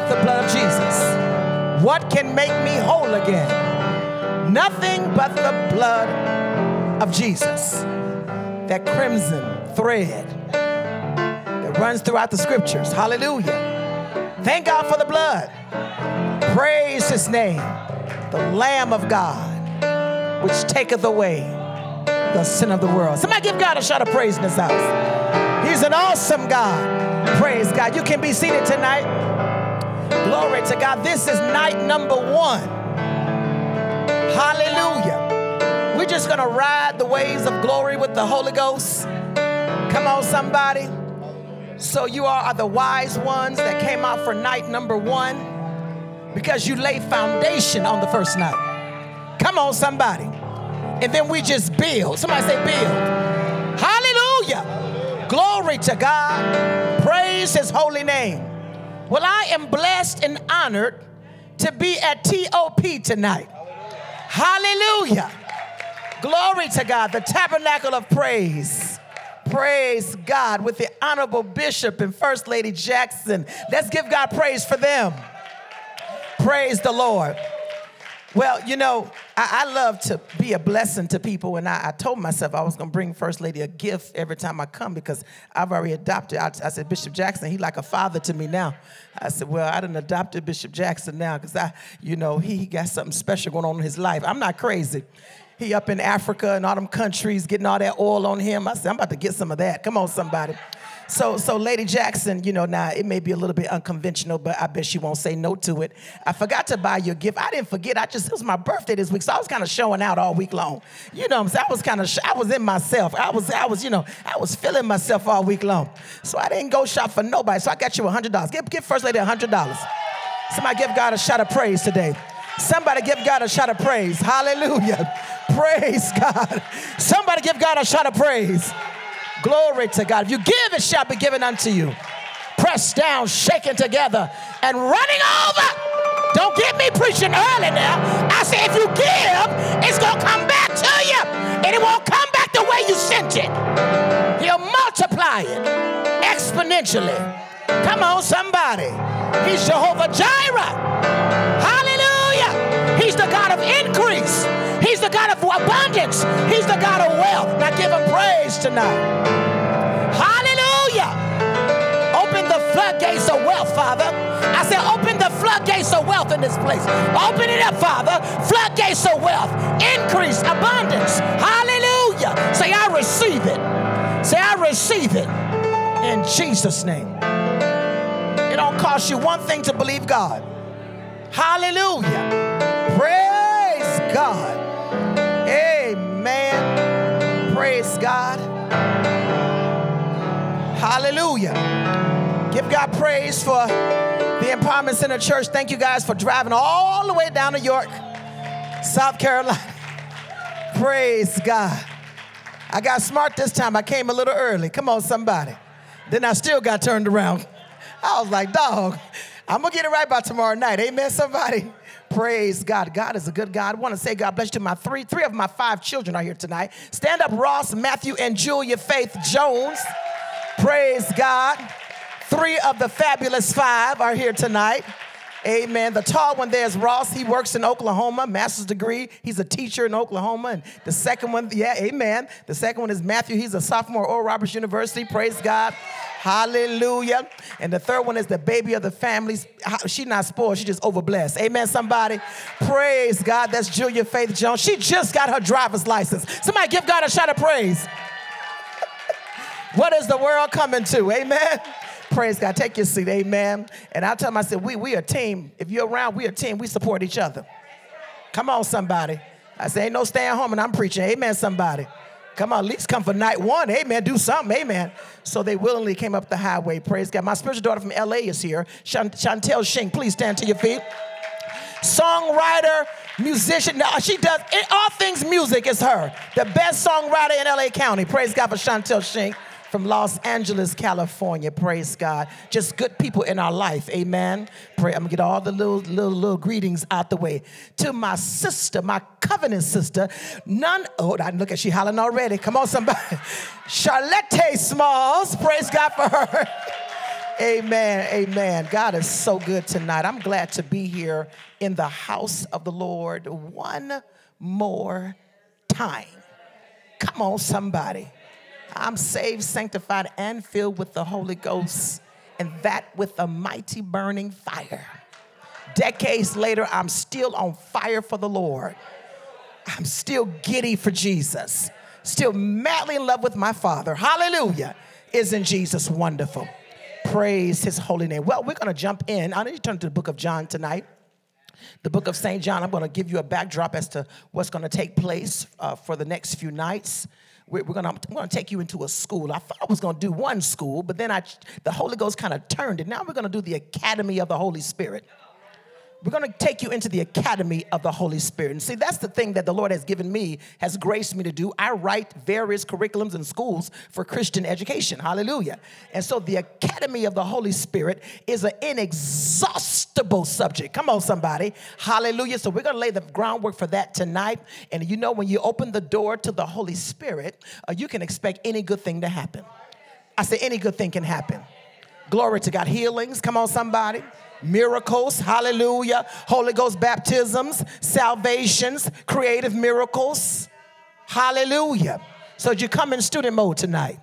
but the blood of Jesus. What can make me whole again? Nothing but the blood of Jesus. That crimson thread that runs throughout the scriptures. Hallelujah. Thank God for the blood. Praise his name, the Lamb of God, which taketh away the sin of the world. Somebody give God a shout of praise in this house. He's an awesome God. Praise God. You can be seated tonight. Glory to God. This is night number one. Hallelujah. We're just going to ride the waves of glory with the Holy Ghost. Come on, somebody. So you are the wise ones that came out for night number one. Because you lay foundation on the first night. Come on, somebody. And then we just build. Somebody say build. Hallelujah. Hallelujah. Glory to God. Praise his holy name. Well, I am blessed and honored to be at T.O.P. tonight. Hallelujah. Hallelujah. Glory to God. The tabernacle of praise. Praise God with the Honorable Bishop and First Lady Jackson. Let's give God praise for them. Praise the Lord. Well, you know, I love to be a blessing to people. And I told myself I was going to bring First Lady a gift every time I come because I've already adopted. I said, Bishop Jackson, he like a father to me now. I said, well, I done adopted Bishop Jackson now because, he got something special going on in his life. I'm not crazy. He up in Africa and all them countries getting all that oil on him. I said, I'm about to get some of that. Come on, somebody. So Lady Jackson, now it may be a little bit unconventional, but I bet she won't say no to it. I forgot to buy you a gift. I didn't forget. It was my birthday this week, so I was kind of showing out all week long. You know what I'm saying? I was in myself. I was feeling myself all week long. So I didn't go shop for nobody. So I got you $100. Give First Lady $100. Somebody give God a shout of praise today. Somebody give God a shout of praise. Hallelujah. Praise God. Somebody give God a shout of praise. Glory to God. If you give, it shall be given unto you. Pressed down, shaken together, and running over. Don't get me preaching early now. I say if you give, it's going to come back to you. And it won't come back the way you sent it. He'll multiply it exponentially. Come on, somebody. He's Jehovah Jireh. Hallelujah. He's the God of increase. He's the God of abundance. He's the God of wealth. Now give him praise tonight. Hallelujah. Open the floodgates of wealth, Father. I said open the floodgates of wealth in this place. Open it up, Father. Floodgates of wealth. Increase, abundance. Hallelujah. Say, I receive it. Say, I receive it. In Jesus' name. It don't cost you one thing to believe God. Hallelujah. Praise God. Amen. Praise God. Hallelujah. Give God praise for the Empowerment Center Church. Thank you guys for driving all the way down to York, South Carolina. Praise God. I got smart this time. I came a little early. Come on, somebody. Then I still got turned around. I was like, dog, I'm going to get it right by tomorrow night. Amen, somebody. Praise God. God is a good God. I want to say God bless you to my three of my 5 children are here tonight. Stand up, Ross, Matthew, and Julia Faith Jones. Praise God. 3 of the fabulous 5 are here tonight. Amen. The tall one there is Ross. He works in Oklahoma, master's degree. He's a teacher in Oklahoma. And the second one, amen. The second one is Matthew. He's a sophomore at Oral Roberts University. Praise God. Hallelujah. And the third one is the baby of the family. She's not spoiled. She's just overblessed. Amen, somebody. Praise God. That's Julia Faith Jones. She just got her driver's license. Somebody give God a shout of praise. What is the world coming to? Amen. Praise God. Take your seat. Amen. And I tell them, I said, we a team. If you're around, we a team. We support each other. Come on, somebody. I said, ain't no staying home and I'm preaching. Amen, somebody. Come on, at least come for night one. Amen. Do something. Amen. So they willingly came up the highway. Praise God. My spiritual daughter from L.A. is here. Chantel Schink, please stand to your feet. Songwriter, musician. No, she does all things music is her. The best songwriter in L.A. County. Praise God for Chantel Schink. From Los Angeles, California. Praise God. Just good people in our life. Amen. Pray. I'm going to get all the little greetings out the way. To my sister, my covenant sister, look at she hollering already. Come on, somebody. Charlotte T. Smalls. Praise God for her. Amen. Amen. God is so good tonight. I'm glad to be here in the house of the Lord one more time. Come on, somebody. I'm saved, sanctified, and filled with the Holy Ghost, and that with a mighty burning fire. Decades later, I'm still on fire for the Lord. I'm still giddy for Jesus. Still madly in love with my Father. Hallelujah. Isn't Jesus wonderful? Praise his holy name. Well, we're going to jump in. I need you to turn to the book of John tonight. The book of St. John. I'm going to give you a backdrop as to what's going to take place for the next few nights. I'm going to take you into a school. I thought I was going to do one school, but then the Holy Ghost kind of turned it. Now we're going to do the Academy of the Holy Spirit. We're going to take you into the Academy of the Holy Spirit. And see, that's the thing that the Lord has given me, has graced me to do. I write various curriculums in schools for Christian education. Hallelujah. And so the Academy of the Holy Spirit is an inexhaustible subject. Come on, somebody. Hallelujah. So we're going to lay the groundwork for that tonight. And you know, when you open the door to the Holy Spirit, you can expect any good thing to happen. I say any good thing can happen. Glory to God. Healings. Come on, somebody. Miracles, hallelujah, Holy Ghost baptisms, salvations, creative miracles, hallelujah. So did you come in student mode tonight?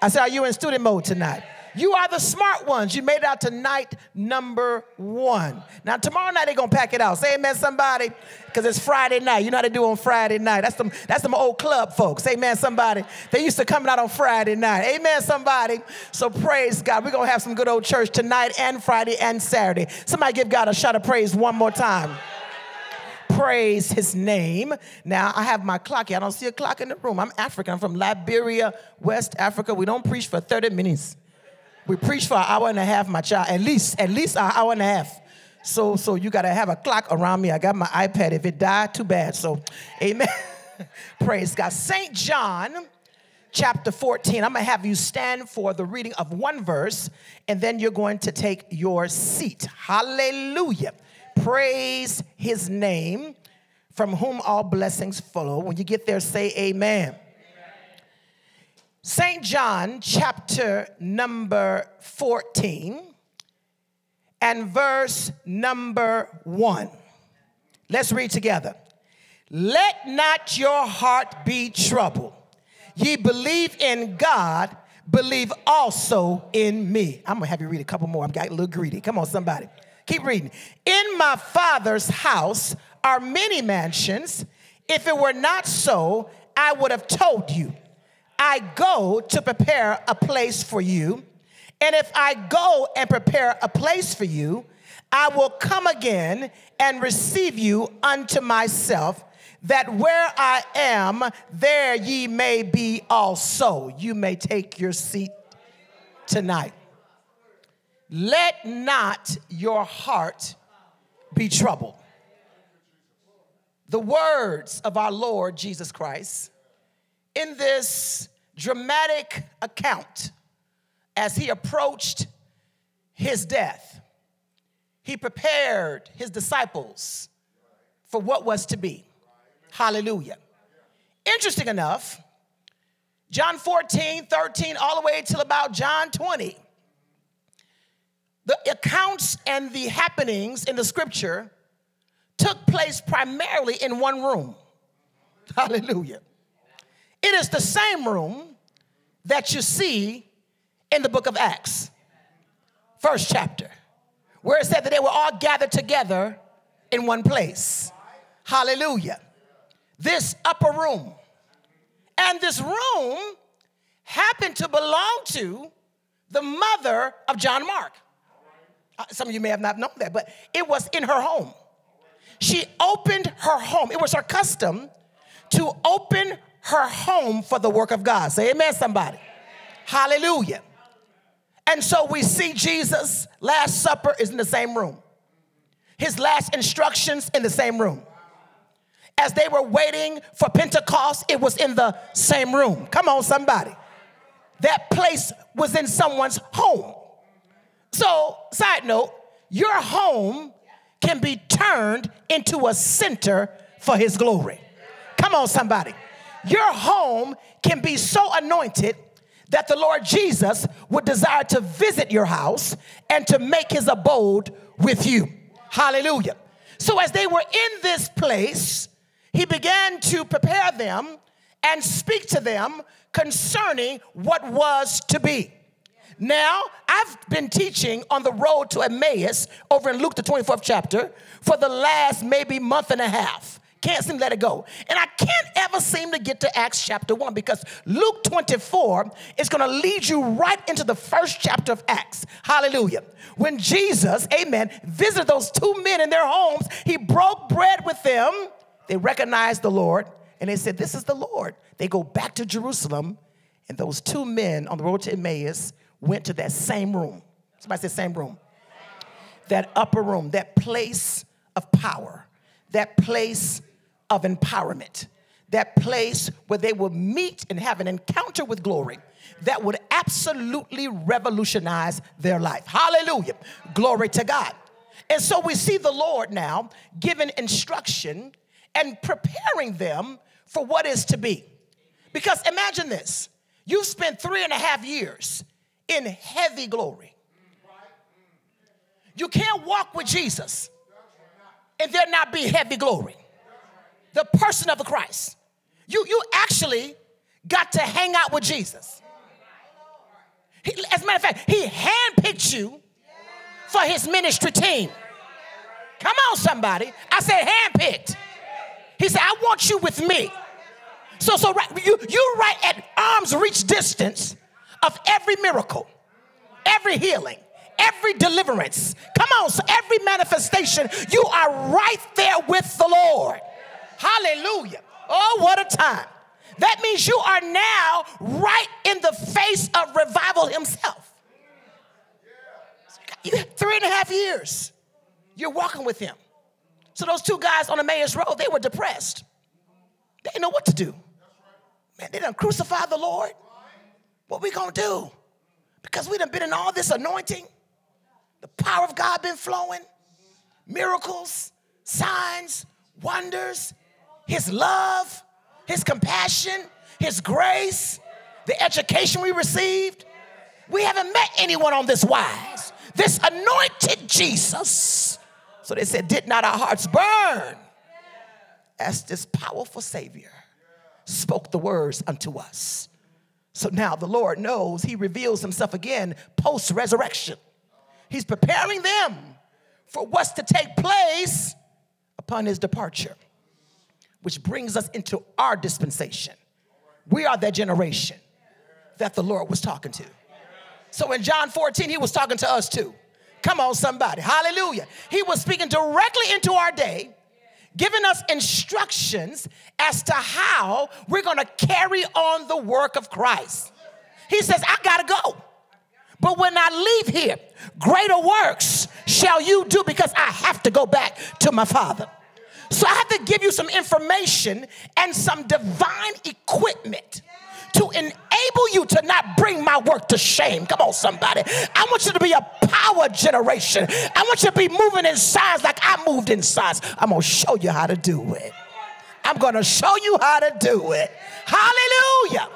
I said, are you in student mode tonight? You are the smart ones. You made it out to night number one. Now, tomorrow night, they're going to pack it out. Say amen, somebody, because it's Friday night. You know how they do on Friday night. That's some old club folks. Amen, somebody. They used to come out on Friday night. Amen, somebody. So praise God. We're going to have some good old church tonight and Friday and Saturday. Somebody give God a shout of praise one more time. Praise his name. Now, I have my clock here. I don't see a clock in the room. I'm African. I'm from Liberia, West Africa. We don't preach for 30 minutes. We preach for an hour and a half, my child, at least an hour and a half. So you got to have a clock around me. I got my iPad. If it died, too bad. So, amen. Praise God. St. John, chapter 14. I'm going to have you stand for the reading of one verse, and then you're going to take your seat. Hallelujah. Praise his name, from whom all blessings follow. When you get there, say amen. St. John chapter number 14 and verse number 1. Let's read together. Let not your heart be troubled. Ye believe in God, believe also in me. I'm going to have you read a couple more. I'm getting a little greedy. Come on, somebody. Keep reading. In my Father's house are many mansions. If it were not so, I would have told you. I go to prepare a place for you, and if I go and prepare a place for you, I will come again and receive you unto myself, that where I am, there ye may be also. You may take your seat tonight. Let not your heart be troubled. The words of our Lord Jesus Christ in this dramatic account, as he approached his death, he prepared his disciples for what was to be. Hallelujah. Interesting enough, John 14, 13, all the way till about John 20, the accounts and the happenings in the scripture took place primarily in one room. Hallelujah. It is the same room that you see in the book of Acts, first chapter, where it said that they were all gathered together in one place. Hallelujah. This upper room. And this room happened to belong to the mother of John Mark. Some of you may have not known that, but it was in her home. She opened her home. It was her custom to open her home for the work of God. Say amen, somebody. Amen. Hallelujah. And so we see Jesus' Last Supper is in the same room. His last instructions in the same room. As they were waiting for Pentecost, it was in the same room. Come on, somebody. That place was in someone's home. So, side note, your home can be turned into a center for his glory. Come on, somebody. Your home can be so anointed that the Lord Jesus would desire to visit your house and to make his abode with you. Hallelujah. So as they were in this place, he began to prepare them and speak to them concerning what was to be. Now, I've been teaching on the road to Emmaus over in Luke, the 24th chapter, for the last maybe month and a half. Can't seem to let it go. And I can't ever seem to get to Acts chapter 1 because Luke 24 is going to lead you right into the first chapter of Acts. Hallelujah. When Jesus, amen, visited those two men in their homes, he broke bread with them. They recognized the Lord and they said, "This is the Lord." They go back to Jerusalem, and those two men on the road to Emmaus went to that same room. Somebody said same room. That upper room, that place of power, that place of empowerment, that place where they will meet and have an encounter with glory that would absolutely revolutionize their life. Hallelujah. Glory to God. And so we see the Lord now giving instruction and preparing them for what is to be. Because imagine this. You've spent 3.5 years in heavy glory. You can't walk with Jesus and there not be heavy glory. The person of the Christ. You actually got to hang out with Jesus. As a matter of fact, he handpicked you for his ministry team. Come on, somebody. I said handpicked. He said, "I want you with me." So right, you're right at arm's reach distance of every miracle, every healing, every deliverance. Come on, so every manifestation, you are right there with the Lord. Hallelujah. Oh, what a time. That means you are now right in the face of revival himself. 3.5 years, you're walking with him. So those two guys on the Emmaus Road, they were depressed. They didn't know what to do. Man, they done crucified the Lord. What we gonna do? Because we done been in all this anointing. The power of God been flowing. Miracles, signs, wonders. His love, his compassion, his grace, the education we received. We haven't met anyone on this wise. This anointed Jesus. So they said, "Did not our hearts burn as this powerful Savior spoke the words unto us?" So now the Lord knows he reveals himself again post-resurrection. He's preparing them for what's to take place upon his departure. Which brings us into our dispensation. We are that generation that the Lord was talking to. So in John 14, he was talking to us too. Come on, somebody. Hallelujah. He was speaking directly into our day, giving us instructions as to how we're going to carry on the work of Christ. He says, "I got to go. But when I leave here, greater works shall you do because I have to go back to my Father." So I have to give you some information and some divine equipment to enable you to not bring my work to shame. Come on, somebody. I want you to be a power generation. I want you to be moving in signs like I moved in signs. I'm going to show you how to do it. I'm going to show you how to do it. Hallelujah.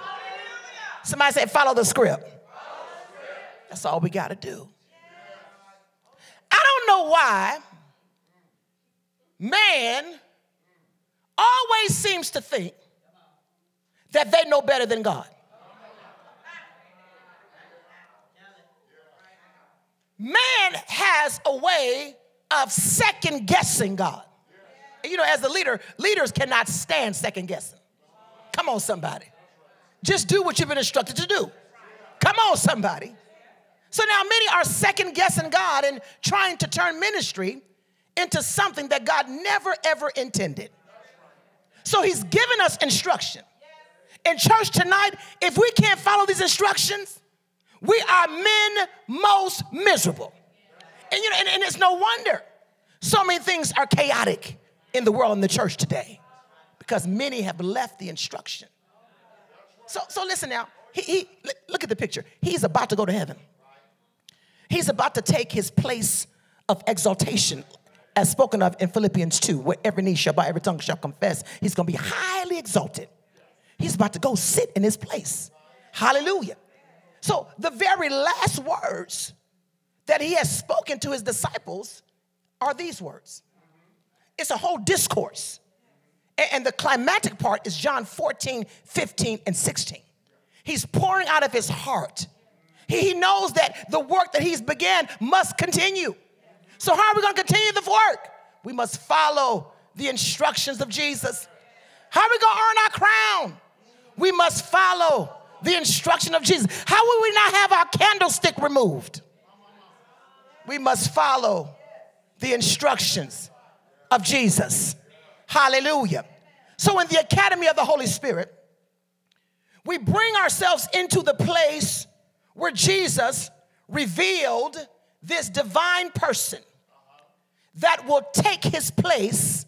Somebody say, follow the script. That's all we got to do. I don't know why man always seems to think that they know better than God. Man has a way of second guessing God. And you know, as a leader, leaders cannot stand second guessing. Come on, somebody. Just do what you've been instructed to do. Come on, somebody. So now many are second guessing God and trying to turn ministry into something that God never, ever intended. So he's given us instruction. In church tonight, if we can't follow these instructions, we are men most miserable. And you know, and it's no wonder so many things are chaotic in the world and the church today because many have left the instruction. So listen now, he look at the picture. He's about to go to heaven. He's about to take his place of exaltation as spoken of in Philippians 2, where every knee shall bow, every tongue shall confess. He's going to be highly exalted. He's about to go sit in his place. Hallelujah. So the very last words that he has spoken to his disciples are these words. It's a whole discourse. And the climactic part is John 14, 15, and 16. He's pouring out of his heart. He knows that the work that he's began must continue. So how are we going to continue the work? We must follow the instructions of Jesus. How are we going to earn our crown? We must follow the instruction of Jesus. How will we not have our candlestick removed? We must follow the instructions of Jesus. Hallelujah. So in the Academy of the Holy Spirit, we bring ourselves into the place where Jesus revealed this divine person that will take his place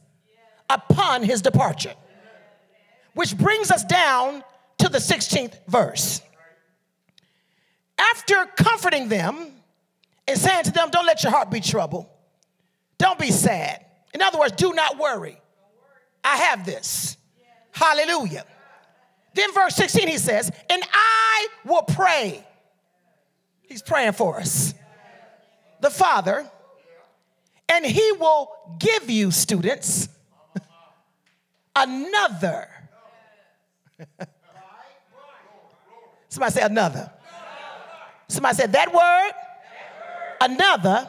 upon his departure. Which brings us down to the 16th verse. After comforting them and saying to them, don't let your heart be troubled. Don't be sad. In other words, do not worry. I have this. Hallelujah. Then verse 16, he says, and I will pray. He's praying for us. The Father, and he will give you, students, another. Somebody say another. Somebody said that word. Another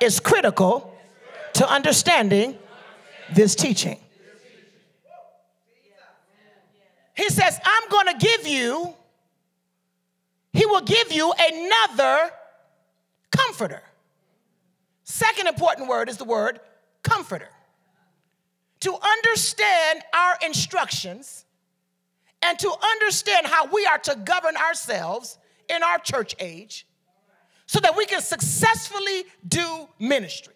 is critical to understanding this teaching. He says, I'm going to give you, he will give you another comforter. Second important word is the word comforter. To understand our instructions and to understand how we are to govern ourselves in our church age so that we can successfully do ministry.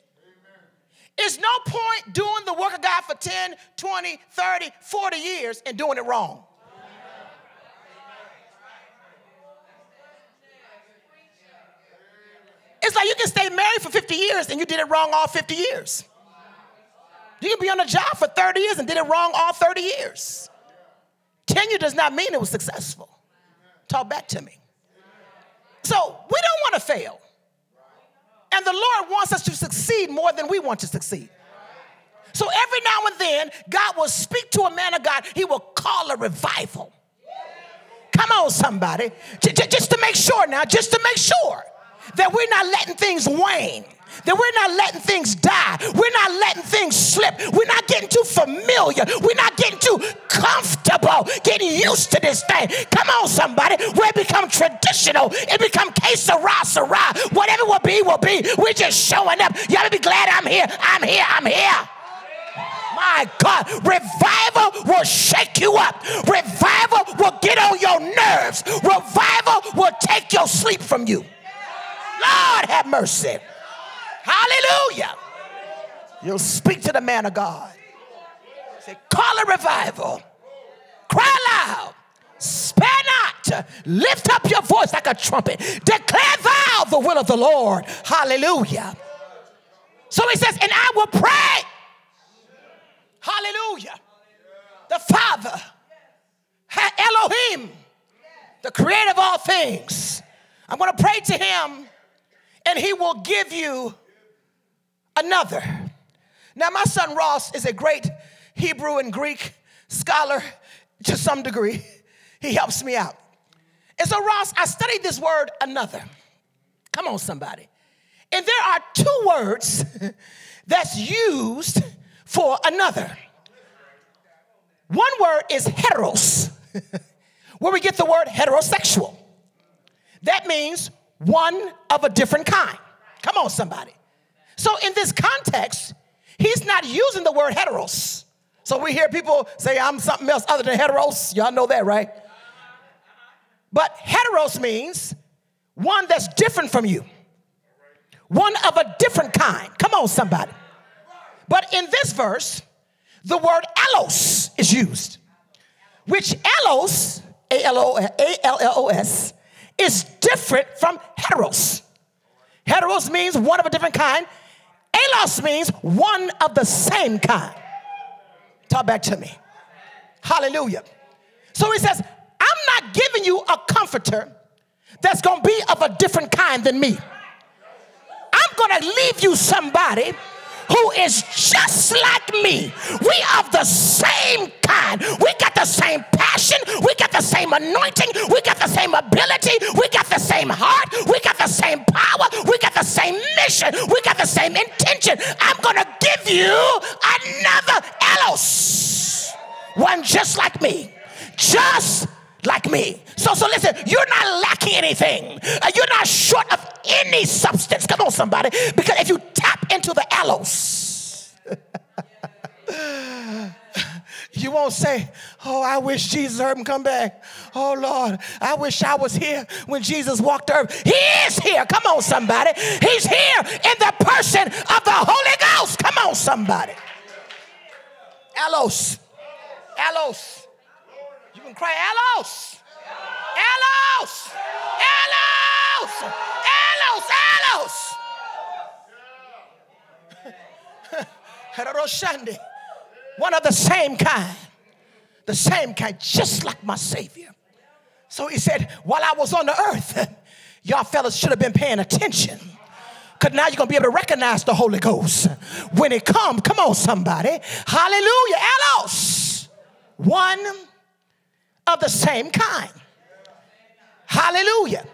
It's no point doing the work of God for 10, 20, 30, 40 years and doing it wrong. It's like you can stay married for 50 years and you did it wrong all 50 years. You can be on a job for 30 years and did it wrong all 30 years. Tenure does not mean it was successful. Talk back to me. So we don't want to fail. And the Lord wants us to succeed more than we want to succeed. So every now and then, God will speak to a man of God. He will call a revival. Come on, somebody. Just to make sure now, just to make sure that we're not letting things wane, that we're not letting things die, we're not letting things slip, we're not getting too familiar, we're not getting too comfortable, getting used to this thing. Come on, somebody. Where it become traditional, it become que sera, sera. Whatever will be, will be. We're just showing up. Y'all be glad I'm here. I'm here. I'm here. My God, revival will shake you up. Revival will get on your nerves. Revival will take your sleep from you. Lord, have mercy. Hallelujah. You'll speak to the man of God. Say, call a revival. Cry loud. Spare not. Lift up your voice like a trumpet. Declare thou the will of the Lord. Hallelujah. So he says, and I will pray. Hallelujah. The Father, Elohim, the creator of all things. I'm going to pray to him. And he will give you another. Now, my son Ross is a great Hebrew and Greek scholar to some degree. He helps me out. And so, Ross, I studied this word, another. Come on, somebody. And there are two words that's used for another. One word is heteros, where we get the word heterosexual. That means one of a different kind. Come on, somebody. So in this context, he's not using the word heteros. So we hear people say, I'm something else other than heteros. Y'all know that, right? But heteros means one that's different from you. One of a different kind. Come on, somebody. But in this verse, the word allos is used, which allos, A-L-L-O-S, is different from heteros. Heteros means one of a different kind. Allos means one of the same kind. Talk back to me. Hallelujah. So he says, I'm not giving you a comforter that's going to be of a different kind than me. I'm going to leave you somebody who is just like me. We of the same kind. We got the same passion. We got the same anointing. We got the same ability. We got the same heart. We got the same power. We got the same mission. We got the same intention. I'm going to give you another Elos. One just like me. Just like me. So listen, you're not lacking anything. You're not short of any substance. Come on, somebody. Because if you tap into the aloes, you won't say, oh, I wish Jesus heard him come back. Oh, Lord, I wish I was here when Jesus walked the earth. He is here. Come on, somebody. He's here in the person of the Holy Ghost. Come on, somebody. Aloes. Aloes. You can cry, Elos! Elos! Elos! Elos! Elos! Elos! One of the same kind. The same kind, just like my Savior. So he said, while I was on the earth, y'all fellas should have been paying attention. Because now you're going to be able to recognize the Holy Ghost. When it comes, come on, somebody. Hallelujah, Elos! One of the same kind. Hallelujah.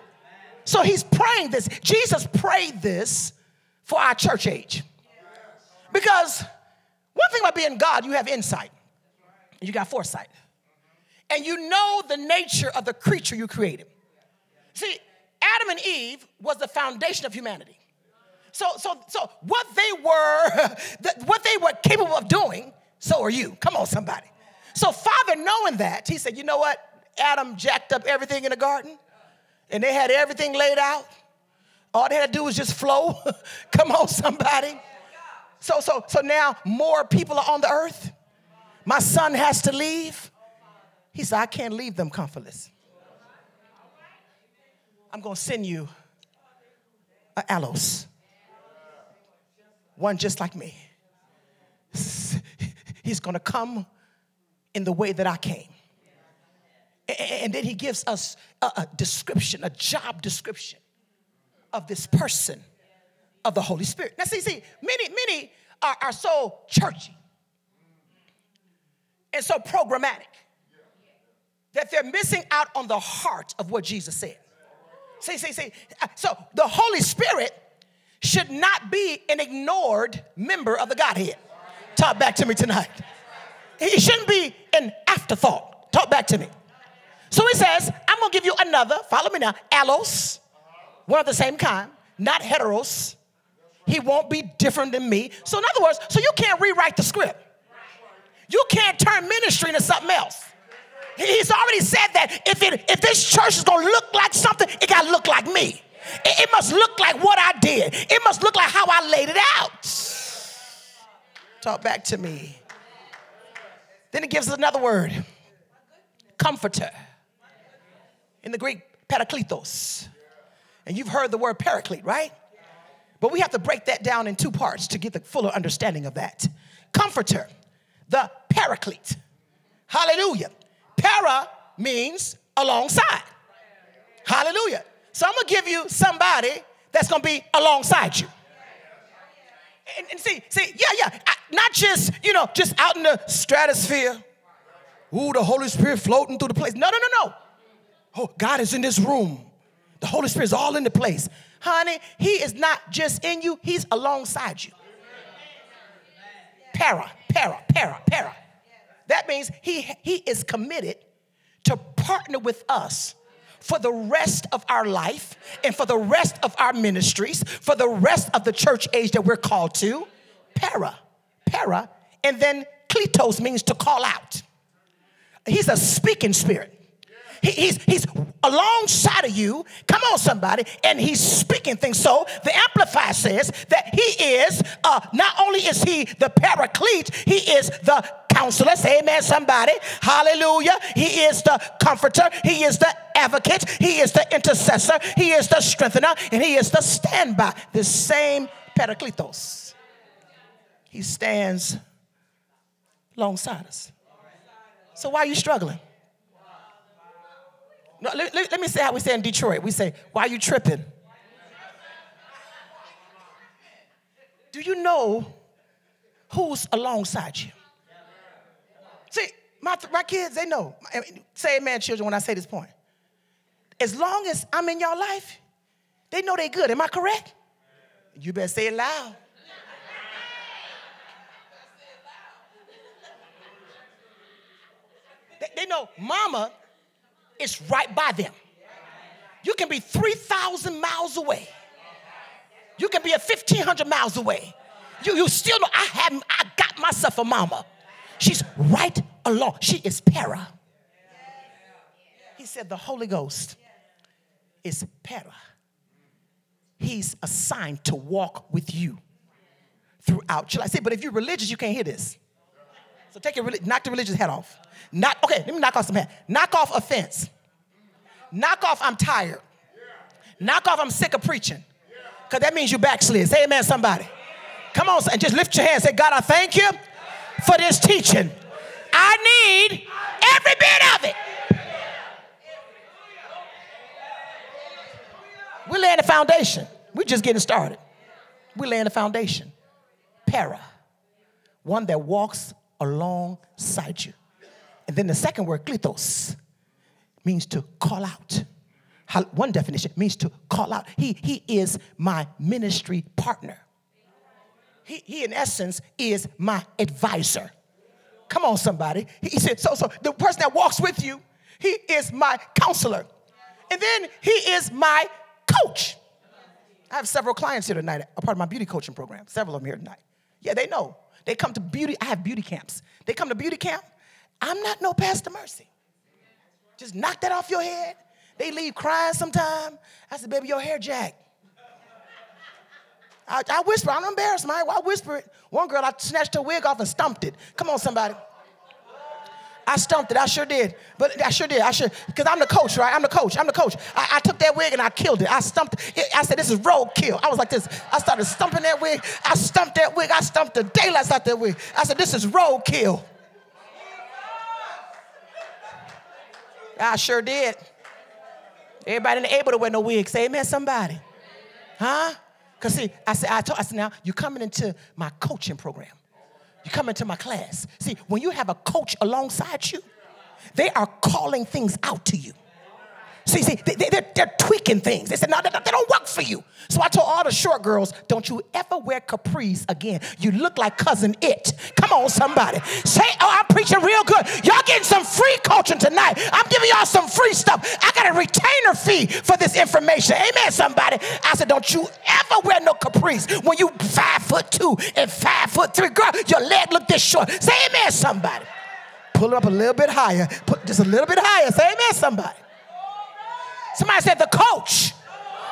So he's praying this. Jesus prayed this for our church age. Because one thing about being God, you have insight. You got foresight. And you know the nature of the creature you created. See, Adam and Eve was the foundation of humanity. So what they were capable of doing, so are you. Come on, somebody. So Father, knowing that, he said, you know what? Adam jacked up everything in the garden, and they had everything laid out. All they had to do was just flow. Come on, somebody. So now more people are on the earth. My son has to leave. He said, I can't leave them comfortless. I'm going to send you an Elos, one just like me. He's going to come in the way that I came. And then he gives us a description, a job description of this person of the Holy Spirit. Now see, many are so churchy and so programmatic that they're missing out on the heart of what Jesus said. See. So the Holy Spirit should not be an ignored member of the Godhead. Talk back to me tonight. He shouldn't be an afterthought. Talk back to me. So he says, I'm going to give you another, follow me now, Elos, one of the same kind, not heteros. He won't be different than me. So in other words, so you can't rewrite the script. You can't turn ministry into something else. He's already said that if this church is going to look like something, it got to look like me. It must look like what I did. It must look like how I laid it out. Talk back to me. Then it gives us another word, comforter. In the Greek, parakletos. And you've heard the word paraclete, right? But we have to break that down in two parts to get the fuller understanding of that. Comforter, the paraclete. Hallelujah. Para means alongside. Hallelujah. So I'm going to give you somebody that's going to be alongside you. And see, not just, just out in the stratosphere. Ooh, the Holy Spirit floating through the place. No. Oh, God is in this room. The Holy Spirit is all in the place. Honey, he is not just in you. He's alongside you. Para. That means he is committed to partner with us for the rest of our life and for the rest of our ministries, for the rest of the church age that we're called to. Para, and then kletos means to call out. He's a speaking spirit. He's alongside of you. Come on, somebody, and he's speaking things. So the Amplifier says that he is, not only is he the paraclete, he is the counselor. Say amen, somebody. Hallelujah. He is the comforter. He is the advocate. He is the intercessor. He is the strengthener, and he is the standby. The same paracletos. He stands alongside us. So why are you struggling? No, let me say how we say in Detroit. We say, why you tripping? Do you know who's alongside you? See, my kids, they know. I mean, say amen, children, when I say this point. As long as I'm in your life, they know they good. Am I correct? You better say it loud. They know mama is right by them. You can be 3,000 miles away. You can be at 1,500 miles away. You still know I got myself a mama. She's right along. She is para. He said the Holy Ghost is para. He's assigned to walk with you throughout. Shall I say, but if you're religious, you can't hear this. So take it, knock the religious hat off. Let me knock off some hat. Knock off offense. Knock off I'm tired. Knock off I'm sick of preaching. Because that means you backslid. Say amen, somebody. Come on, and just lift your hand. Say, God, I thank you for this teaching. I need every bit of it. We're laying the foundation. We're just getting started. We're laying the foundation. Para. One that walks alongside you. And then the second word, kletos, means to call out. One definition means to call out. He is my ministry partner. He in essence is my advisor. Come on, somebody. He said, so the person that walks with you, he is my counselor. And then he is my coach. I have several clients here tonight, a part of my beauty coaching program. Several of them here tonight. Yeah, they know. They come to beauty. I have beauty camps. They come to beauty camp. I'm not no Pastor Mercy. Just knock that off your head. They leave crying sometime. I said, baby, your hair jacked. I whisper. I don't embarrass my wife. I whisper it. One girl, I snatched her wig off and stomped it. Come on, somebody. I stomped it. I sure did. But I sure did. I sure, because I'm the coach, right? I'm the coach. I'm the coach. I took that wig and I killed it. I stumped it. I said, this is roadkill. I was like this. I started stumping that wig. I stumped that wig. I stumped the daylights out that wig. I said, this is roadkill. I sure did. Everybody ain't able to wear no wig. Say amen, somebody. Huh? Because, see, I said, now, you're coming into my coaching program. You're coming to my class. See, when you have a coach alongside you, they are calling things out to you. See, they're tweaking things. They said, no, they don't work for you. So I told all the short girls, don't you ever wear capris again. You look like Cousin It. Come on, somebody. Say, oh, I'm preaching real good. Y'all getting some free coaching tonight. I'm giving y'all some free stuff. I got a retainer fee for this information. Amen, somebody. I said, don't you ever wear no capris when you 5'2" and 5'3". Girl, your leg look this short. Say amen, somebody. Pull it up a little bit higher. Put just a little bit higher. Say amen, somebody. Somebody said the coach.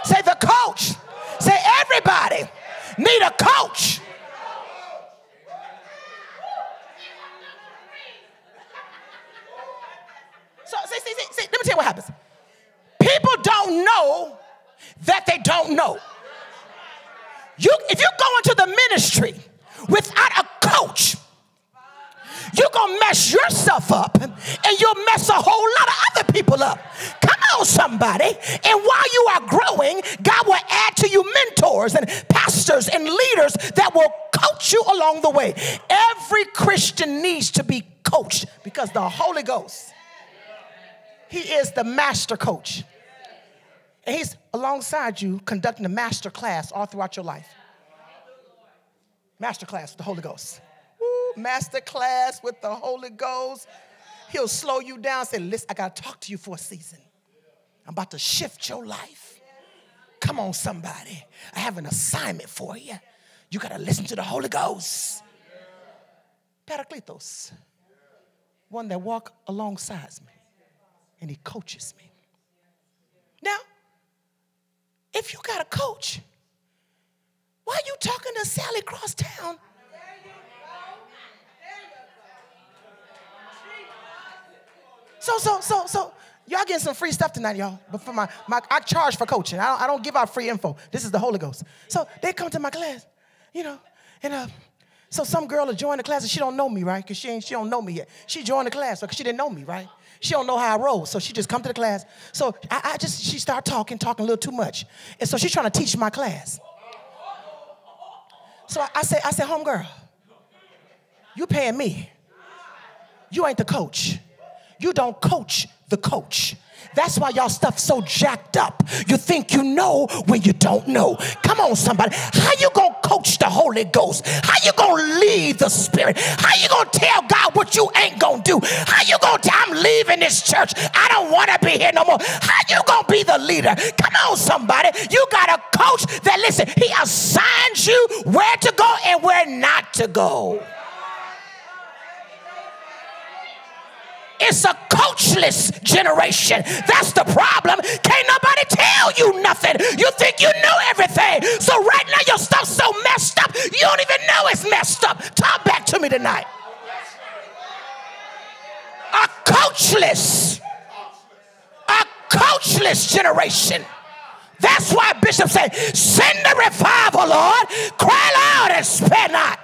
Say the coach. Say everybody need a coach. So see, let me tell you what happens. People don't know that they don't know. If you go into the ministry without a coach, you're going to mess yourself up and you'll mess a whole lot of other people up. Come on, somebody. And while you are growing, God will add to you mentors and pastors and leaders that will coach you along the way. Every Christian needs to be coached because the Holy Ghost, he is the master coach. And he's alongside you conducting a master class all throughout your life. Master class with the Holy Ghost. Master class with the Holy Ghost. He'll slow you down. Say, listen, I got to talk to you for a season. I'm about to shift your life. Come on, somebody. I have an assignment for you. You got to listen to the Holy Ghost. Parakletos. One that walks alongside me. And he coaches me. Now, if you got a coach, why are you talking to Sally across town? So, y'all getting some free stuff tonight, y'all. But for I charge for coaching. I don't give out free info. This is the Holy Ghost. So they come to my class, you know, and So some girl will join the class and she don't know me, right? Because she don't know me yet. She joined the class because she didn't know me, right? She don't know how I roll, so she just come to the class. So she start talking a little too much. And so she's trying to teach my class. So I said, homegirl, you paying me. You ain't the coach. You don't coach the coach. That's why y'all stuff so jacked up. You think you know when you don't know. Come on, somebody. How you going to coach the Holy Ghost? How you going to lead the Spirit? How you going to tell God what you ain't going to do? How you going to I'm leaving this church. I don't want to be here no more. How you going to be the leader? Come on, somebody. You got a coach that, listen, he assigns you where to go and where not to go. It's a coachless generation. That's the problem. Can't nobody tell you nothing. You think you know everything. So right now your stuff's so messed up, you don't even know it's messed up. Talk back to me tonight. A coachless generation. That's why Bishop said, send the revival, Lord. Cry loud and spare not.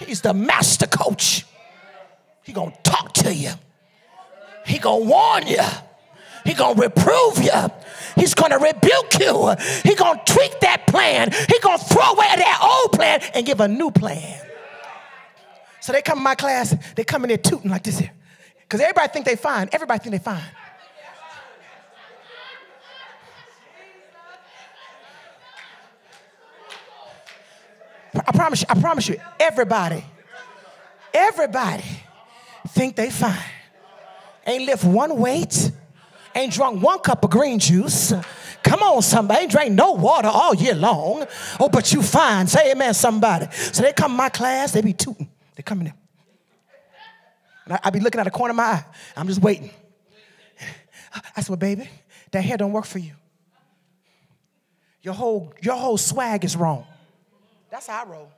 He's the master coach. He gonna talk to you. He gonna warn you. He gonna reprove you. He's gonna rebuke you. He gonna tweak that plan. He gonna throw away that old plan and give a new plan. So they come in my class. They come in there tooting like this here, cause everybody think they fine. Everybody think they fine. I promise you, everybody. Think they fine. Ain't lift one weight. Ain't drunk one cup of green juice. Come on, somebody. Ain't drank no water all year long. Oh, but you fine. Say amen, somebody. So they come to my class. They be tooting. They come in there. And I be looking out the corner of my eye. I'm just waiting. I said, well, baby, that hair don't work for you. Your whole swag is wrong. That's how I roll.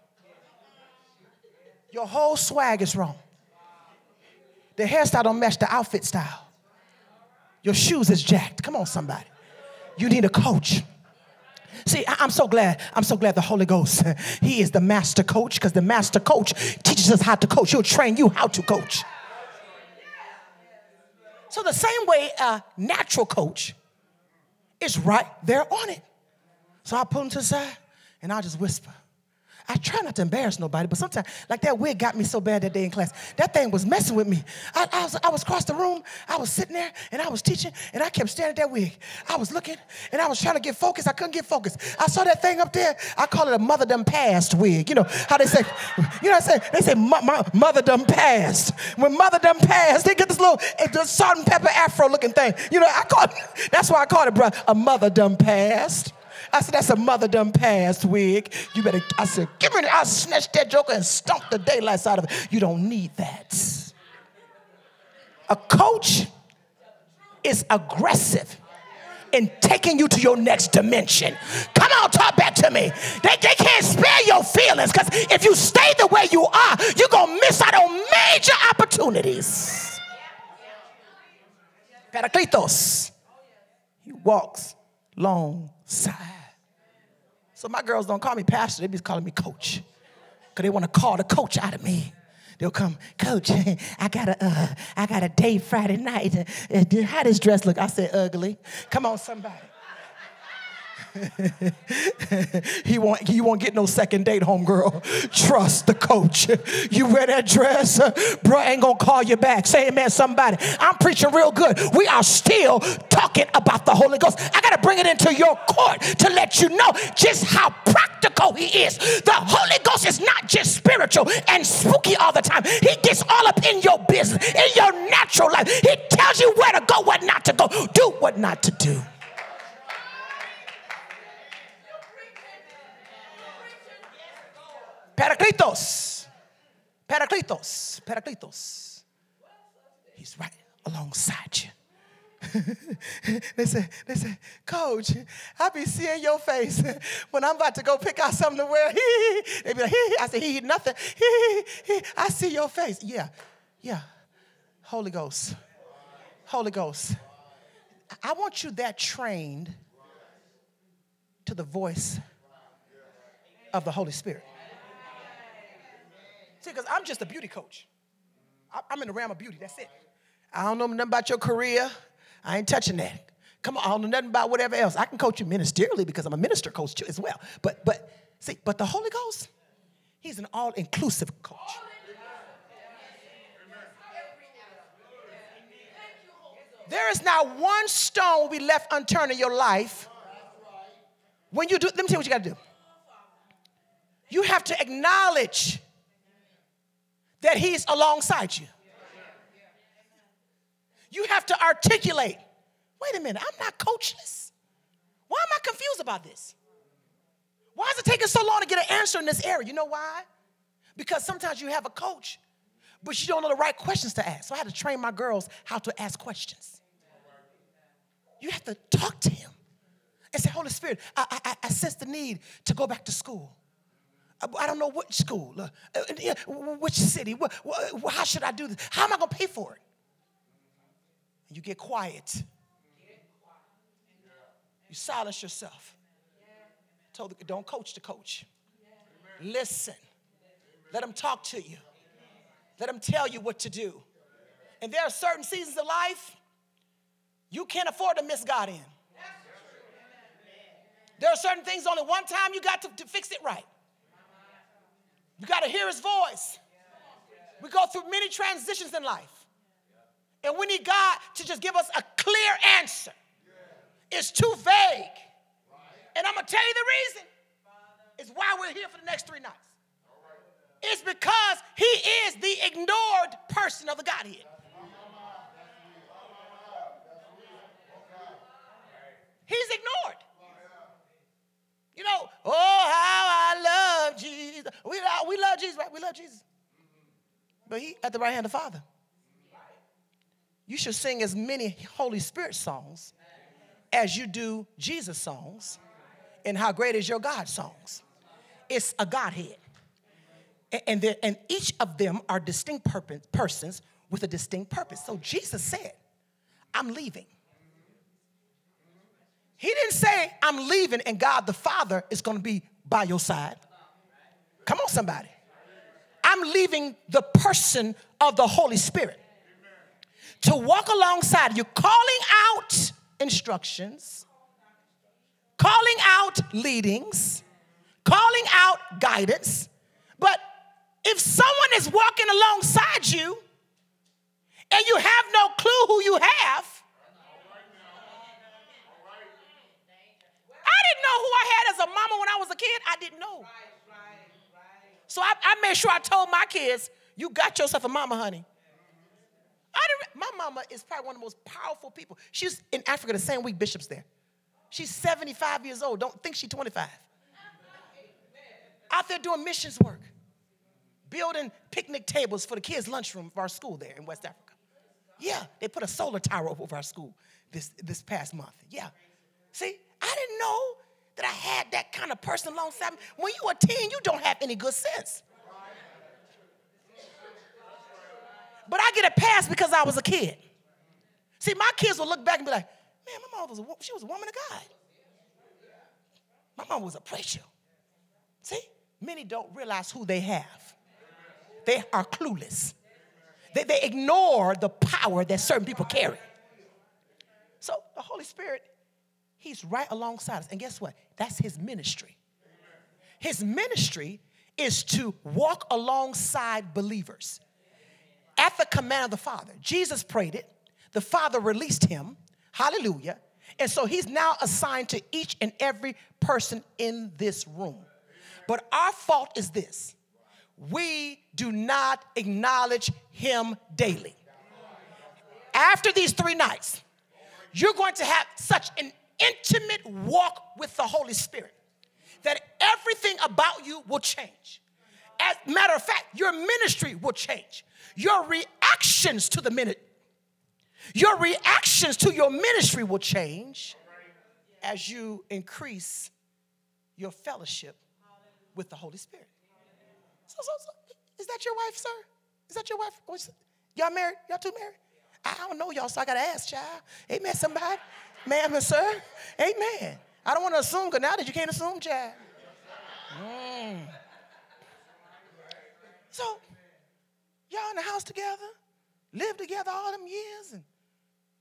Your whole swag is wrong. The hairstyle don't match the outfit style. Your shoes is jacked. Come on, somebody. You need a coach. See, I'm so glad the Holy Ghost, he is the master coach, because the master coach teaches us how to coach. He'll train you how to coach. So the same way a natural coach is right there on it. So I pull him to the side, and I'll just whisper. I try not to embarrass nobody, but sometimes, like that wig got me so bad that day in class. That thing was messing with me. I was across the room. I was sitting there, and I was teaching, and I kept staring at that wig. I was looking, and I was trying to get focused. I couldn't get focused. I saw that thing up there. I call it a mother done passed wig. You know how they say, They say, mother done passed. When mother done passed, they get this little salt and pepper afro looking thing. You know, that's why I called it, bro, a mother done passed. I said, that's a mother done passed wig. You better, I said, give me, I'll snatch that joker and stomp the daylights out of it. You don't need that. A coach is aggressive in taking you to your next dimension. Come on, talk back to me. They can't spare your feelings, because if you stay the way you are, you're going to miss out on major opportunities. Parakletos, he walks alongside. So my girls don't call me pastor. They be calling me coach, because they want to call the coach out of me. They'll come, coach, I got a date Friday night. How does dress look? I said, ugly. Come on, somebody. You won't get no second date, homegirl. Trust the coach. You wear that dress, bro, ain't gonna call you back. Say amen, somebody. I'm preaching real good. We are still talking about the Holy Ghost. I gotta bring it into your court to let you know just how practical he is. The Holy Ghost is not just spiritual and spooky all the time. He gets all up in your business, in your natural life. He tells you where to go, what not to go, do what not to do. Parakletos. He's right alongside you. They say, coach, I be seeing your face when I'm about to go pick out something to wear. They be like, hee. I say, he nothing. Hee. I see your face. Yeah. Holy Ghost. I want you that trained to the voice of the Holy Spirit. See, because I'm just a beauty coach. I'm in the realm of beauty. That's it. I don't know nothing about your career. I ain't touching that. Come on, I don't know nothing about whatever else. I can coach you ministerially because I'm a minister coach too as well. But the Holy Ghost, he's an all-inclusive coach. There is not one stone we left unturned in your life. When you do, let me tell you what you got to do. You have to acknowledge that he's alongside you. You have to articulate, wait a minute, I'm not coachless. Why am I confused about this? Why is it taking so long to get an answer in this area? You know why? Because sometimes you have a coach, but you don't know the right questions to ask. So I had to train my girls how to ask questions. You have to talk to him and say, Holy Spirit, I sense the need to go back to school. I don't know what school, which city, how should I do this? How am I going to pay for it? And you get quiet. You silence yourself. Told them, don't coach the coach. Listen. Let him talk to you. Let him tell you what to do. And there are certain seasons of life you can't afford to miss God in. There are certain things only one time you got to fix it right. You got to hear his voice. We go through many transitions in life. And we need God to just give us a clear answer. It's too vague. And I'm going to tell you the reason. It's why we're here for the next 3 nights. It's because he is the ignored person of the Godhead. He's ignored. You know, oh, how I love Jesus. We love Jesus, right? We love Jesus. But he at the right hand of the Father. You should sing as many Holy Spirit songs as you do Jesus songs. And how great is your God songs. It's a Godhead. And each of them are distinct persons with a distinct purpose. So Jesus said, I'm leaving. He didn't say, I'm leaving and God the Father is going to be by your side. Come on, somebody. I'm leaving the person of the Holy Spirit to walk alongside you, calling out instructions, calling out leadings, calling out guidance. But if someone is walking alongside you and you have no clue who you have, I didn't know who I had as a mama when I was a kid. I didn't know. So I made sure I told my kids, you got yourself a mama, honey. My mama is probably one of the most powerful people. She was in Africa the same week Bishop's there. She's 75 years old. Don't think she's 25. Out there doing missions work, building picnic tables for the kids' lunchroom for our school there in West Africa. Yeah, they put a solar tower over our school this past month. Yeah. See, I didn't know that I had that kind of person alongside me. When you are 10, you don't have any good sense. But I get a pass because I was a kid. See, my kids will look back and be like, man, my mom was a woman of God. My mom was a preacher. See, many don't realize who they have. They are clueless. They ignore the power that certain people carry. So the Holy Spirit, he's right alongside us. And guess what? That's his ministry. His ministry is to walk alongside believers. At the command of the Father, Jesus prayed it. The Father released him. Hallelujah. And so he's now assigned to each and every person in this room. But our fault is this. We do not acknowledge him daily. After these 3 nights, you're going to have such an intimate walk with the Holy Spirit that everything about you will change. As a matter of fact, your ministry will change. Your reactions to the minute. Your reactions to your ministry will change as you increase your fellowship with the Holy Spirit. So, is that your wife, sir? Is that your wife? Y'all married? Y'all two married? I don't know y'all, so I got to ask, child. Amen, somebody. Ma'am and sir. Amen. I don't want to assume, because now that you can't assume, child. So y'all in the house together, lived together all them years and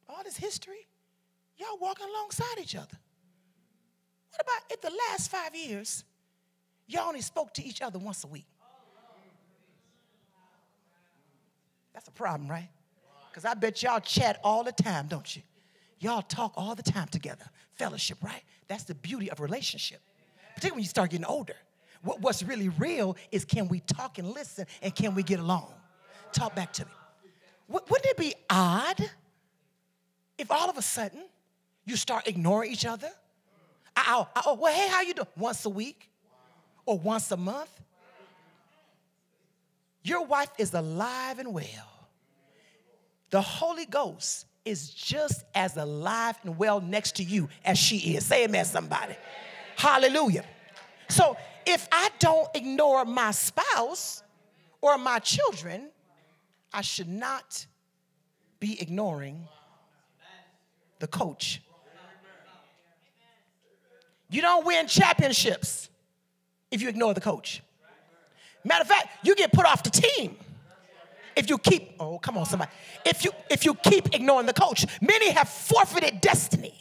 all this history. Y'all walking alongside each other. What about if the last 5 years, y'all only spoke to each other once a week? That's a problem, right? Because I bet y'all chat all the time, don't you? Y'all talk all the time together. Fellowship, right? That's the beauty of relationship. Particularly when you start getting older. What's really real is, can we talk and listen, and can we get along? Talk back to me. Wouldn't it be odd if all of a sudden you start ignoring each other? Oh, well, hey, how you doing? Once a week or once a month? Your wife is alive and well. The Holy Ghost is just as alive and well next to you as she is. Say amen, somebody. Hallelujah. So if I don't ignore my spouse or my children, I should not be ignoring the coach. You don't win championships if you ignore the coach. Matter of fact, you get put off the team if you keep, oh, come on, somebody. If you keep ignoring the coach. Many have forfeited destiny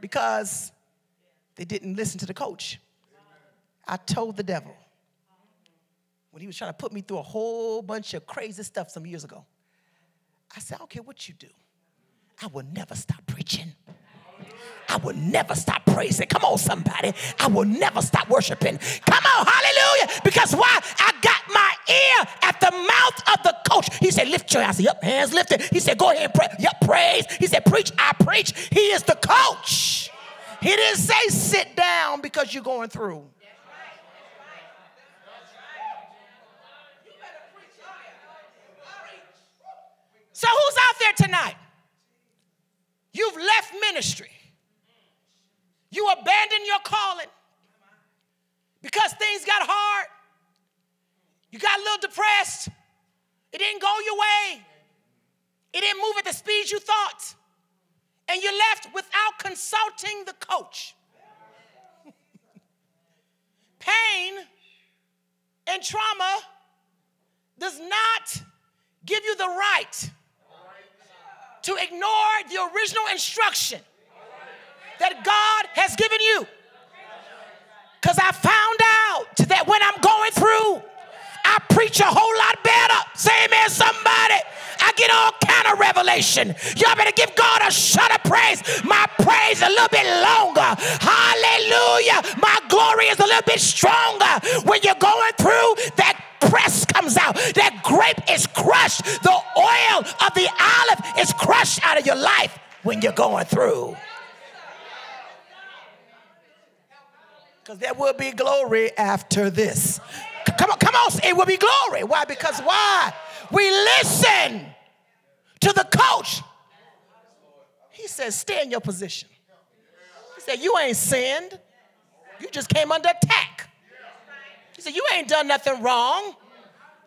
because they didn't listen to the coach. I told the devil when he was trying to put me through a whole bunch of crazy stuff some years ago. I said, I don't care what you do. I will never stop preaching. I will never stop praising. Come on, somebody. I will never stop worshiping. Come on, hallelujah. Because why? I got my ear at the mouth of the coach. He said, lift your hands. I said, yep, hands lifted. He said, go ahead and pray. Yep, praise. He said, preach. I preach. He is the coach. He didn't say sit down because you're going through. So who's out there tonight? You've left ministry. You abandoned your calling because things got hard. You got a little depressed. It didn't go your way. It didn't move at the speed you thought. And you left without consulting the coach. Pain and trauma does not give you the right to ignore the original instruction that God has given you. Because I found out that when I'm going through, I preach a whole lot better. Say amen, somebody. I get all kind of revelation. Y'all better give God a shout of praise. My praise a little bit longer. Hallelujah. My glory is a little bit stronger. When you're going through, that press comes out. That grape is crushed. The oil of the olive is crushed out of your life when you're going through. Because there will be glory after this. Come on, come on. It will be glory. Why? Because why? We listen to the coach. He says, stay in your position. He said, you ain't sinned. You just came under attack. He said, you ain't done nothing wrong.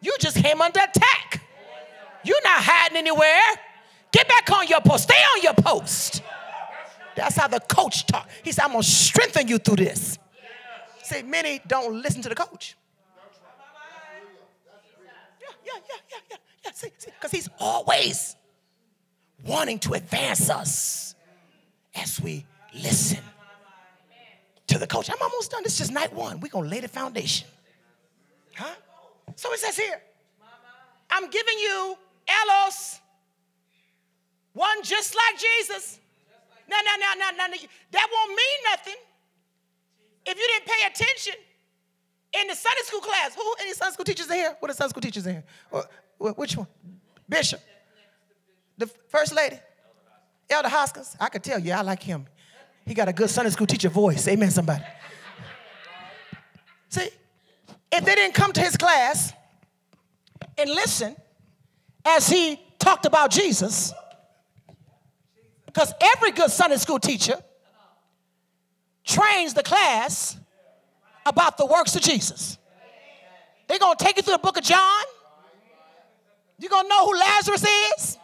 You just came under attack. You're not hiding anywhere. Get back on your post. Stay on your post. That's how the coach talks. He said, I'm going to strengthen you through this. See, many don't listen to the coach. Yeah. See, because he's always wanting to advance us as we listen to the coach. I'm almost done. This is just night one. We're going to lay the foundation. Huh? So it says here, I'm giving you elos, one just like Jesus. No. That won't mean nothing if you didn't pay attention in the Sunday school class. Who? Any Sunday school teachers in here? What are Sunday school teachers in here? Or which one? Bishop. The First Lady. Elder Hoskins. I can tell you, I like him. He got a good Sunday school teacher voice. Amen, somebody. See, if they didn't come to his class and listen as he talked about Jesus, because every good Sunday school teacher trains the class about the works of Jesus. They're going to take you through the book of John. You're going to know who Lazarus is.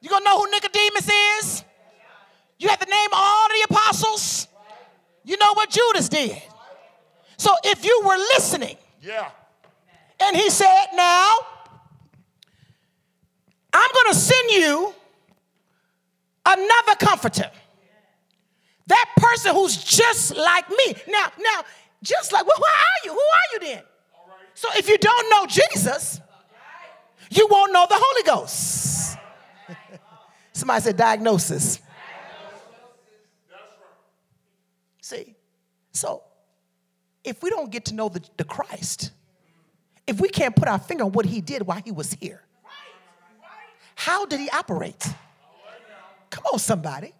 You're going to know who Nicodemus is. You have to name all the apostles. You know what Judas did. So if you were listening, yeah, and he said, now, I'm going to send you another comforter. That person who's just like me. Now, just like, well, who are you? Who are you then? All right. So if you don't know Jesus, you won't know the Holy Ghost. Somebody said diagnosis. See, so if we don't get to know the Christ, if we can't put our finger on what he did while he was here, how did he operate? Come on, somebody.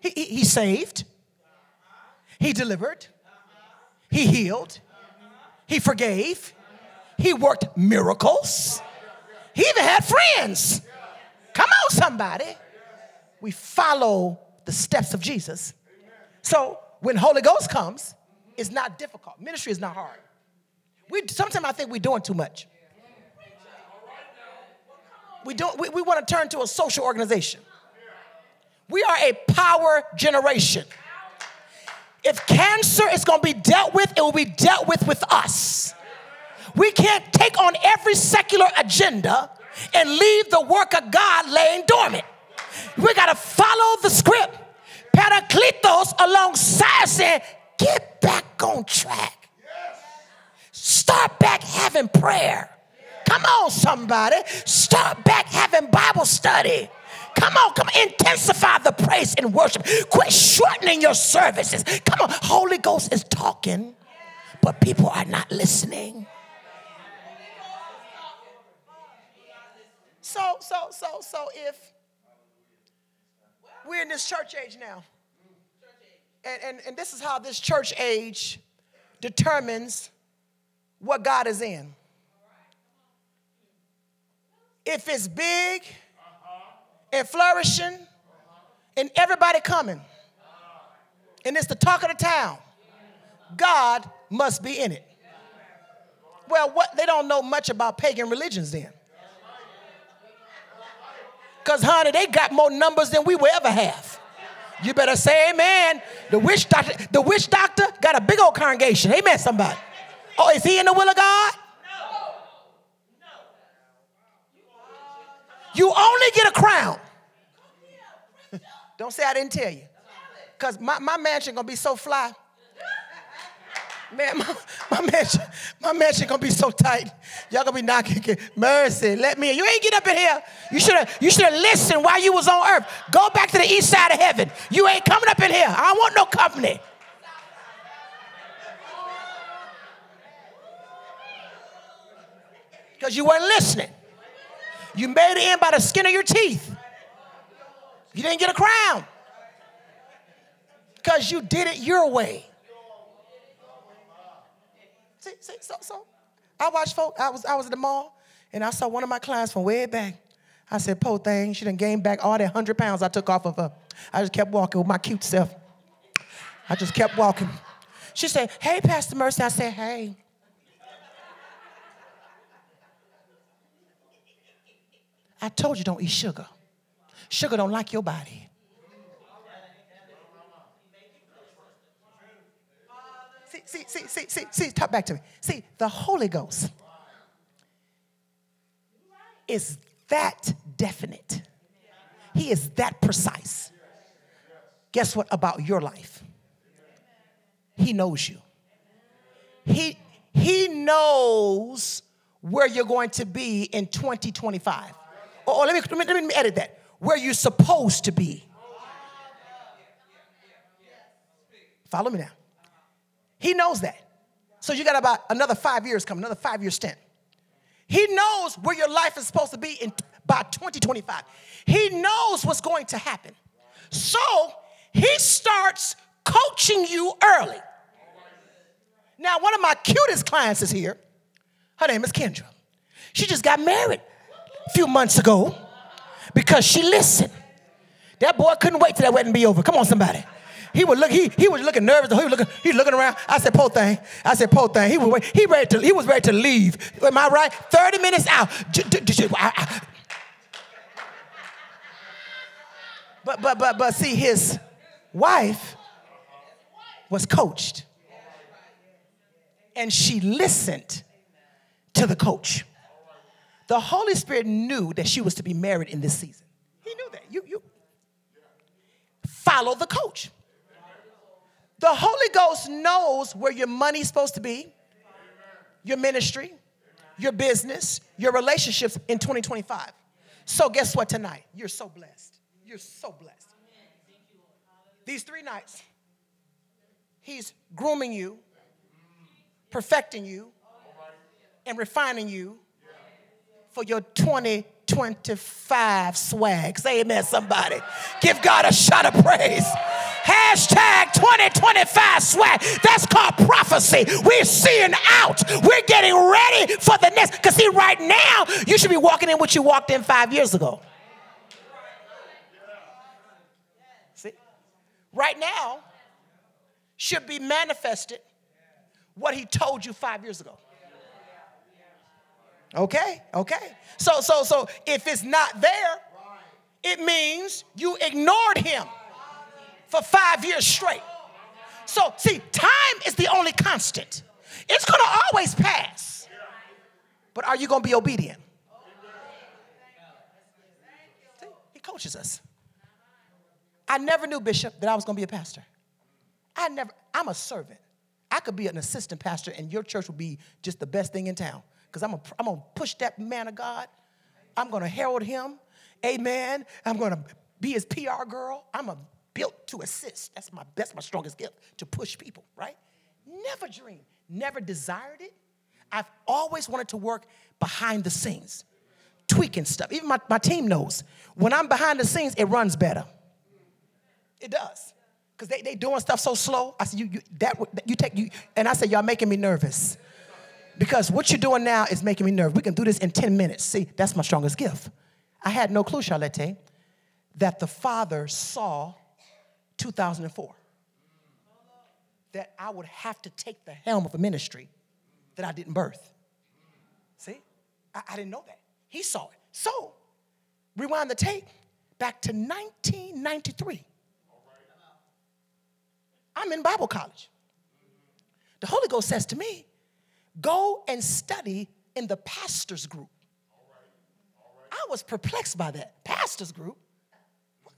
He saved. He delivered. He healed. He forgave. He worked miracles. He even had friends. Come on, somebody. We follow the steps of Jesus. So when Holy Ghost comes, it's not difficult. Ministry is not hard. Sometimes I think we're doing too much. We want to turn to a social organization. We are a power generation. If cancer is going to be dealt with, it will be dealt with us. We can't take on every secular agenda and leave the work of God laying dormant. We got to follow the script. Parakletos alongside saying, get back on track. Start back having prayer. Come on, somebody. Start back having Bible study. Come on. Intensify the praise and worship. Quit shortening your services. Come on. Holy Ghost is talking, but people are not listening. So if we're in this church age now, and this is how this church age determines what God is in. If it's big and flourishing and everybody coming, and it's the talk of the town, God must be in it. Well, what they don't know much about pagan religions then. Because, honey, they got more numbers than we will ever have. You better say amen. The witch doctor got a big old congregation. Amen, somebody. Oh, is he in the will of God? You only get a crown. Don't say I didn't tell you. Because my mansion going to be so fly. Man, my mansion going to be so tight. Y'all going to be knocking. Mercy, let me in. You ain't get up in here. You should have listened while you was on earth. Go back to the east side of heaven. You ain't coming up in here. I don't want no company. Because you weren't listening. You made it in by the skin of your teeth. You didn't get a crown. Because you did it your way. So I watched folk. I was at the mall, and I saw one of my clients from way back. I said, "Po thing, she done gained back all that 100 pounds I took off of her." I just kept walking with my cute self. I just kept walking. She said, "Hey, Pastor Mercy." I said, "Hey." I told you don't eat sugar. Sugar don't like your body. See, talk back to me. See, the Holy Ghost is that definite. He is that precise. Guess what about your life? He knows you. He knows where you're going to be in 2025. Oh, let me edit that. Where you're supposed to be. Follow me now. He knows that. So you got about another 5 years coming, another 5 year stint. He knows where your life is supposed to be by 2025. He knows what's going to happen. So he starts coaching you early. Now, one of my cutest clients is here. Her name is Kendra. She just got married a few months ago, because she listened. That boy couldn't wait till that wedding be over. Come on, somebody. He was looking nervous. He was looking around. I said, "Po thing." He was ready to leave. Am I right? 30 minutes out. But see, his wife was coached. and she listened to the coach. The Holy Spirit knew that she was to be married in this season. He knew that. You follow the coach. The Holy Ghost knows where your money's supposed to be, your ministry, your business, your relationships in 2025. So guess what tonight? You're so blessed. You're so blessed. These 3 nights, he's grooming you, perfecting you, and refining you for your 2025 swag. Say amen, somebody. Give God a shout of praise. Hashtag 2025 swag. That's called prophecy. We're seeing out. We're getting ready for the next. Because see, right now, you should be walking in what you walked in 5 years ago. See? Right now should be manifested what he told you 5 years ago. Okay. So if it's not there, it means you ignored him for 5 years straight. So, see, time is the only constant. It's going to always pass. But are you going to be obedient? See, he coaches us. I never knew, Bishop, that I was going to be a pastor. I'm a servant. I could be an assistant pastor and your church would be just the best thing in town. Because I'm going to push that man of God. I'm going to herald him. Amen. I'm going to be his PR girl. I'm built to assist. That's my strongest gift, to push people, right? Never dreamed, never desired it. I've always wanted to work behind the scenes, tweaking stuff. Even my team knows. When I'm behind the scenes, it runs better. It does. Because they doing stuff so slow. I said, and I said, y'all making me nervous. Because what you're doing now is making me nervous. We can do this in 10 minutes. See, that's my strongest gift. I had no clue, Charlotte, that the Father saw 2004. That I would have to take the helm of a ministry that I didn't birth. See? I didn't know that. He saw it. So, rewind the tape back to 1993. I'm in Bible college. The Holy Ghost says to me, go and study in the pastor's group. I was perplexed by that. Pastor's group?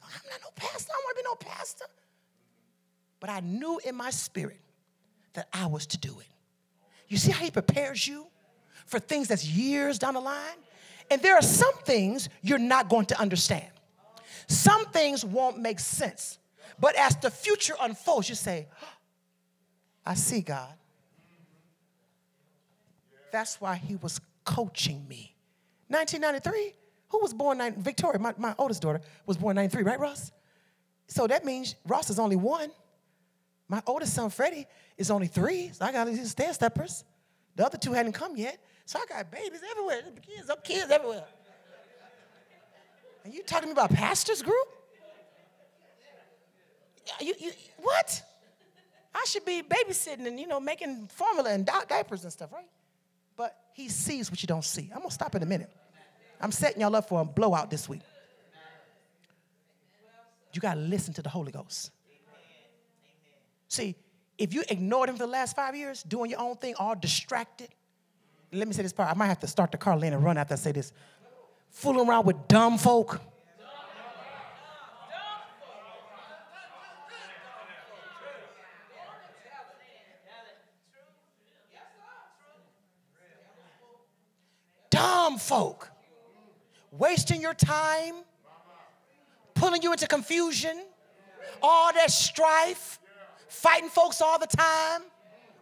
I'm not no pastor. I don't want to be no pastor. But I knew in my spirit that I was to do it. You see how he prepares you for things that's years down the line? And there are some things you're not going to understand. Some things won't make sense. But as the future unfolds, you say, oh, I see God. That's why he was coaching me. 1993, who was born? Victoria, my oldest daughter, was born in 93, right, Ross? So that means Ross is only 1. My oldest son, Freddie, is only 3. So I got these stair-steppers. The other 2 hadn't come yet. So I got babies everywhere. Kids everywhere. And you talking to me about pastor's group? You what? I should be babysitting and, making formula and diapers and stuff, right? But he sees what you don't see. I'm going to stop in a minute. I'm setting y'all up for a blowout this week. You got to listen to the Holy Ghost. See, if you ignored him for the last 5 years, doing your own thing, all distracted. Let me say this part. I might have to start the car lane and run after I say this. Fooling around with dumb folk. Folk wasting your time, pulling you into confusion, all that strife, fighting folks all the time,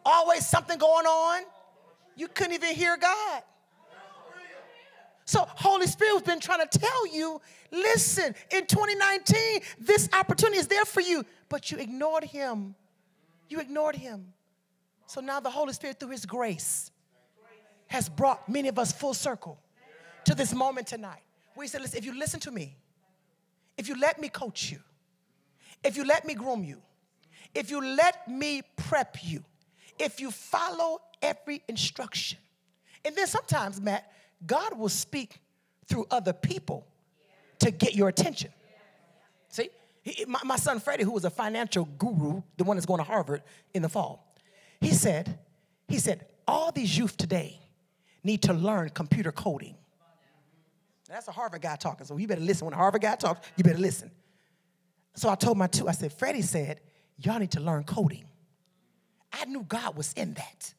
always something going on. You couldn't even hear God. So Holy Spirit has been trying to tell you, listen, in 2019, this opportunity is there for you, but you ignored him. You ignored him. So now the Holy Spirit, through his grace, has brought many of us full circle to this moment tonight. We said, listen, if you listen to me, if you let me coach you, if you let me groom you, if you let me prep you, if you follow every instruction. And then sometimes, Matt, God will speak through other people to get your attention. See, my son Freddie, who was a financial guru, the one that's going to Harvard in the fall, he said, He said, all these youth today need to learn computer coding. Now, that's a Harvard guy talking, so you better listen. When a Harvard guy talks, you better listen. So I told my two, I said, Freddie said, y'all need to learn coding. I knew God was in that.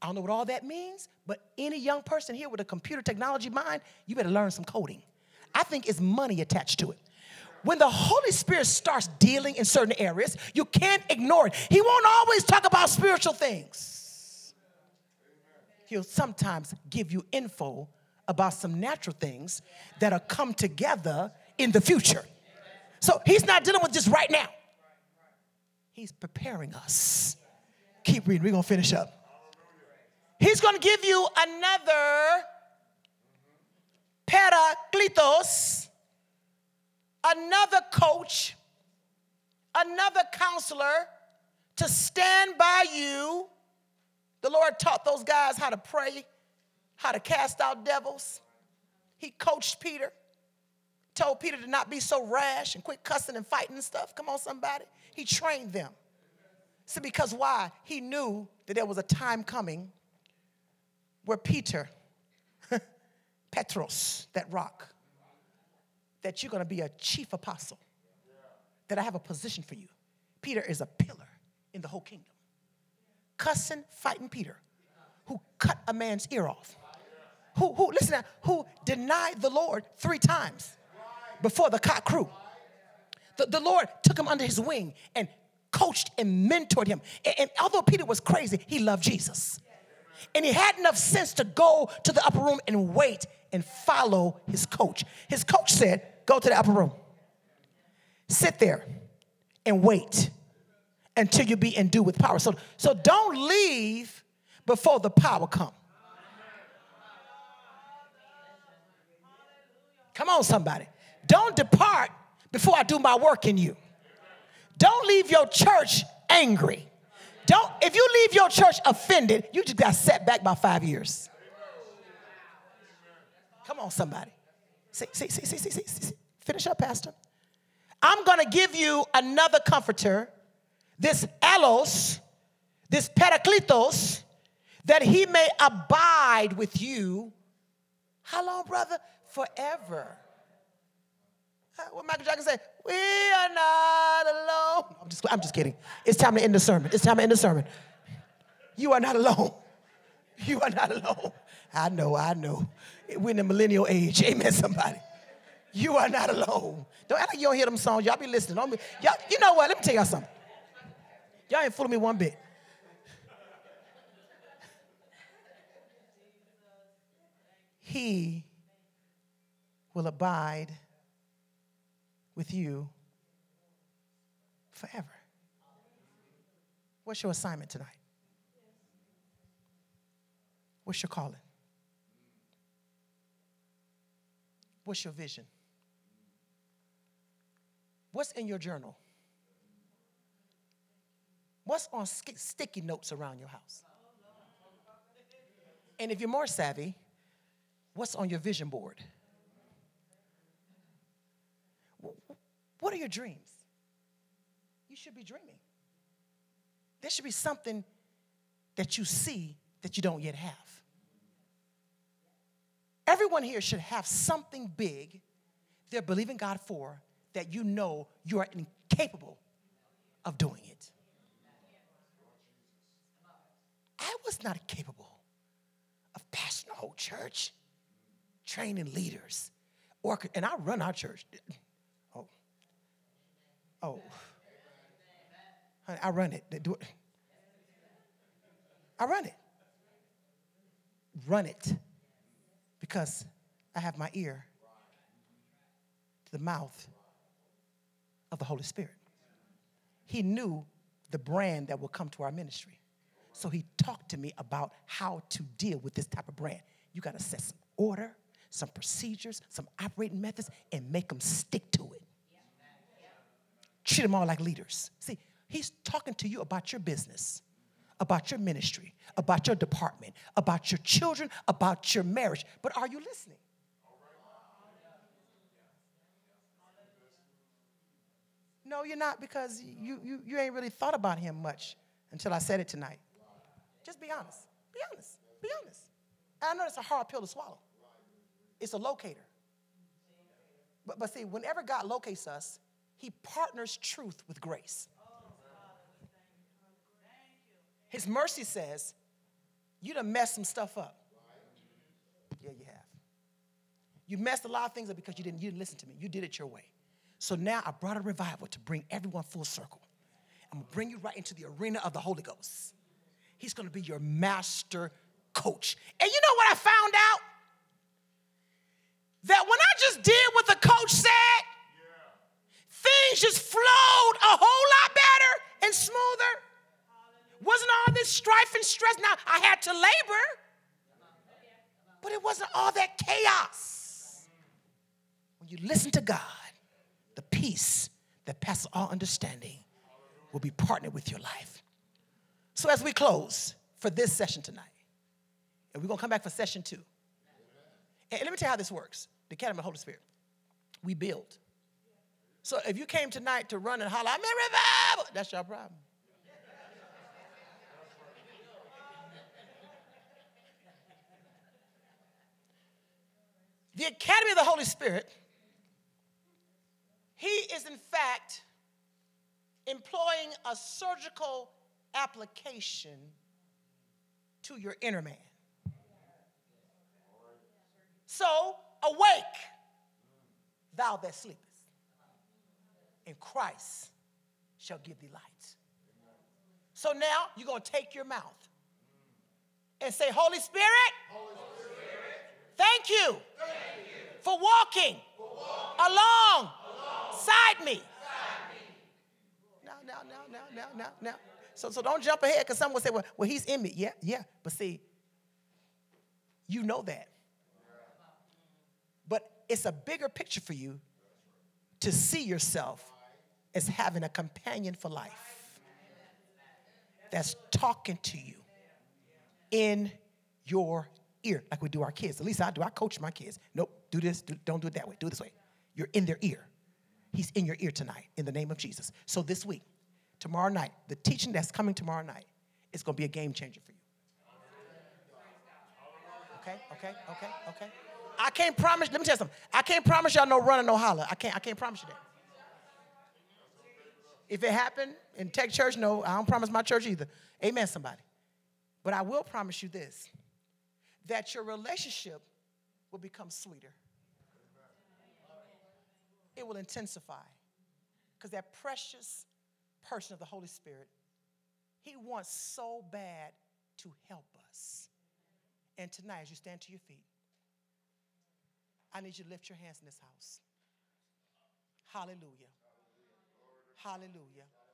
I don't know what all that means, but any young person here with a computer technology mind, you better learn some coding. I think it's money attached to it. When the Holy Spirit starts dealing in certain areas, you can't ignore it. He won't always talk about spiritual things. He'll sometimes give you info about some natural things that'll come together in the future. So he's not dealing with just right now. He's preparing us. Keep reading. We're going to finish up. He's going to give you another Parakletos, another coach, another counselor to stand by you. The Lord taught those guys how to pray, how to cast out devils. He coached Peter, told Peter to not be so rash and quit cussing and fighting and stuff. Come on, somebody. He trained them. So because why? He knew that there was a time coming where Peter, Petros, that rock, that you're going to be a chief apostle, that I have a position for you. Peter is a pillar in the whole kingdom. Cussing, fighting Peter, who cut a man's ear off, who listen now, who denied the Lord 3 times before the cock crew. The Lord took him under his wing and coached and mentored him. And although Peter was crazy, he loved Jesus. And he had enough sense to go to the upper room and wait and follow his coach. His coach said, go to the upper room. Sit there and wait until you be endued with power. So don't leave before the power comes. Come on, somebody. Don't depart before I do my work in you. Don't leave your church angry. If you leave your church offended, you just got set back by 5 years. Come on, somebody. See. Finish up, Pastor. I'm going to give you another comforter, this allos, this parakletos, that he may abide with you. How long, brother? Forever. What Michael Jackson said, we are not alone. I'm just kidding. It's time to end the sermon. It's time to end the sermon. You are not alone. You are not alone. I know. We're in the millennial age. Amen, somebody. You are not alone. Don't act like you don't hear them songs. Y'all be listening. Y'all, you know what? Let me tell y'all something. Y'all ain't fooling me one bit. He will abide with you forever. What's your assignment tonight? What's your calling? What's your vision? What's in your journal? What's on sticky notes around your house? And if you're more savvy, what's on your vision board? What are your dreams? You should be dreaming. There should be something that you see that you don't yet have. Everyone here should have something big they're believing God for that you know you are incapable of doing it. I was not capable of pastoring a whole church, training leaders, and I run our church. Oh, I run it. I run it. Run it. Because I have my ear to the mouth of the Holy Spirit. He knew the brand that will come to our ministry. So he talked to me about how to deal with this type of brand. You got to set some order, some procedures, some operating methods, and make them stick to it. Treat them all like leaders. See, he's talking to you about your business, about your ministry, about your department, about your children, about your marriage. But are you listening? No, you're not, because you ain't really thought about him much until I said it tonight. Just be honest. Be honest. Be honest. And I know that's a hard pill to swallow. It's a locator. But see, whenever God locates us, he partners truth with grace. His mercy says, you done messed some stuff up. Yeah, you have. You messed a lot of things up because you didn't listen to me. You did it your way. So now I brought a revival to bring everyone full circle. I'm going to bring you right into the arena of the Holy Ghost. He's going to be your master coach. And you know what I found out? That when I just did what the coach said, things just flowed a whole lot better and smoother. Wasn't all this strife and stress. Now, I had to labor, but it wasn't all that chaos. When you listen to God, the peace that passes all understanding will be partnered with your life. So as we close for this session tonight, and we're going to come back for session 2. And let me tell you how this works. The Academy of the Holy Spirit. We build. So if you came tonight to run and holler, I'm in revival, that's your problem. The Academy of the Holy Spirit, he is in fact employing a surgical application to your inner man. So awake, thou that sleepest, and Christ shall give thee light. So now you're going to take your mouth and say, Holy Spirit, Holy Spirit. Thank you, for walking alongside me. Now. So don't jump ahead, because someone will say, well, he's in me. Yeah. But see, you know that. But it's a bigger picture for you to see yourself as having a companion for life that's talking to you in your ear, like we do our kids. At least I do. I coach my kids. Nope, do this. Don't do it that way. Do it this way. You're in their ear. He's in your ear tonight in the name of Jesus. So this week, tomorrow night, the teaching that's coming tomorrow night is going to be a game changer for you. Okay? I can't promise. Let me tell you something. I can't promise y'all no run and no holler. I can't promise you that. If it happened in Tech Church, no, I don't promise my church either. Amen, somebody. But I will promise you this, that your relationship will become sweeter. It will intensify, because that precious person of the Holy Spirit, he wants so bad to help us. And tonight, as you stand to your feet, I need you to lift your hands in this house. Hallelujah. Hallelujah.